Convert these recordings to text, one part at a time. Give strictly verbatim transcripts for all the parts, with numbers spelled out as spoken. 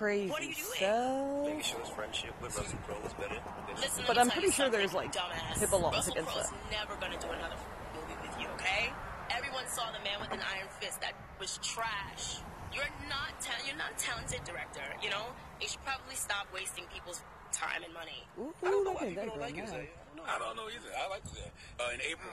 crazy what are you doing? Making sure his friendship with Russell Crowe is better than Listen, but I'm pretty sure there's like HIPAA laws against that. Never gonna do another movie with you, okay? Everyone saw The Man with an Iron Fist. That was trash. You're not ta you're not a talented director, you know? You should probably stop wasting people's time and money. Ooh, I don't know why people don't like it. I don't know either. I like it. Uh, in April,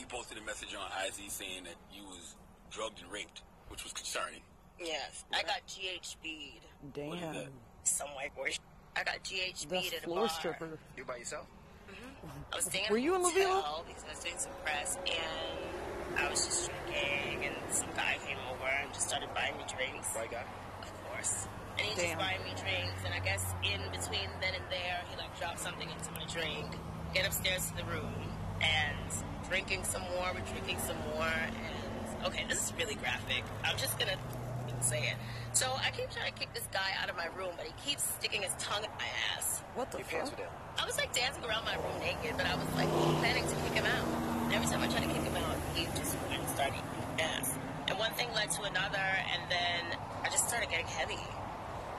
you posted a message on I Z saying that you was drugged and raped, which was concerning. Yes, yeah. I got G H B'd. Damn. Some white boy. I got G H B'd at a bar. Stripper. You by yourself? Mm-hmm. I was staying at a hotel because I was doing some press, and I was just drinking, and some guy came over and just started buying me drinks. White guy? Of course. And he Damn. just buying me drinks, and I guess in between then and there, he like dropped something into my drink. Get upstairs to the room, and drinking some more, we're drinking some more, and okay, this is really graphic. I'm just gonna say it. So I keep trying to kick this guy out of my room, but he keeps sticking his tongue in my ass. What the fuck? I was like dancing around my room naked, but I was like planning to kick him out. And every time I tried to kick him out, he just wouldn't start eating ass. And one thing led to another, and then I just started getting heavy.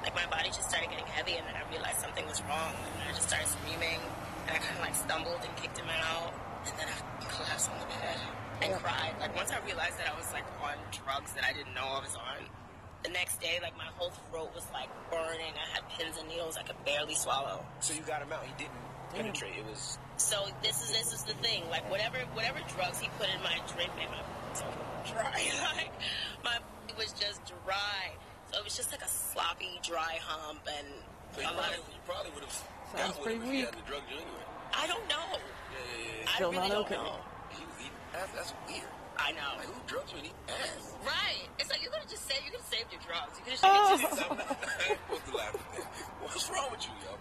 Like my body just started getting heavy, and then I realized something was wrong, and I just started screaming, and I kind of like stumbled and kicked him out, and then I collapsed on the bed and cried. Like once I realized that I was like on drugs that I didn't know I was on, the next day, like, my whole throat was, like, burning. I had pins and needles. I could barely swallow. So you got him out. He didn't Damn. penetrate. It was... So this is this is the thing. Like, whatever whatever drugs he put in my drink made my so dry. Like, my was just dry. So it was just, like, a sloppy, dry hump and so a probably, lot of... You probably would have got with him if he had the drug anyway. I don't know. Yeah, yeah, yeah. I Still really not don't okay. know. He was eating ass. That's weird. I know. Like, who drugs would eat ass? Right. It's like, you could have just saved, you could have saved your drugs. You could have just saved oh. What's wrong with you, yo?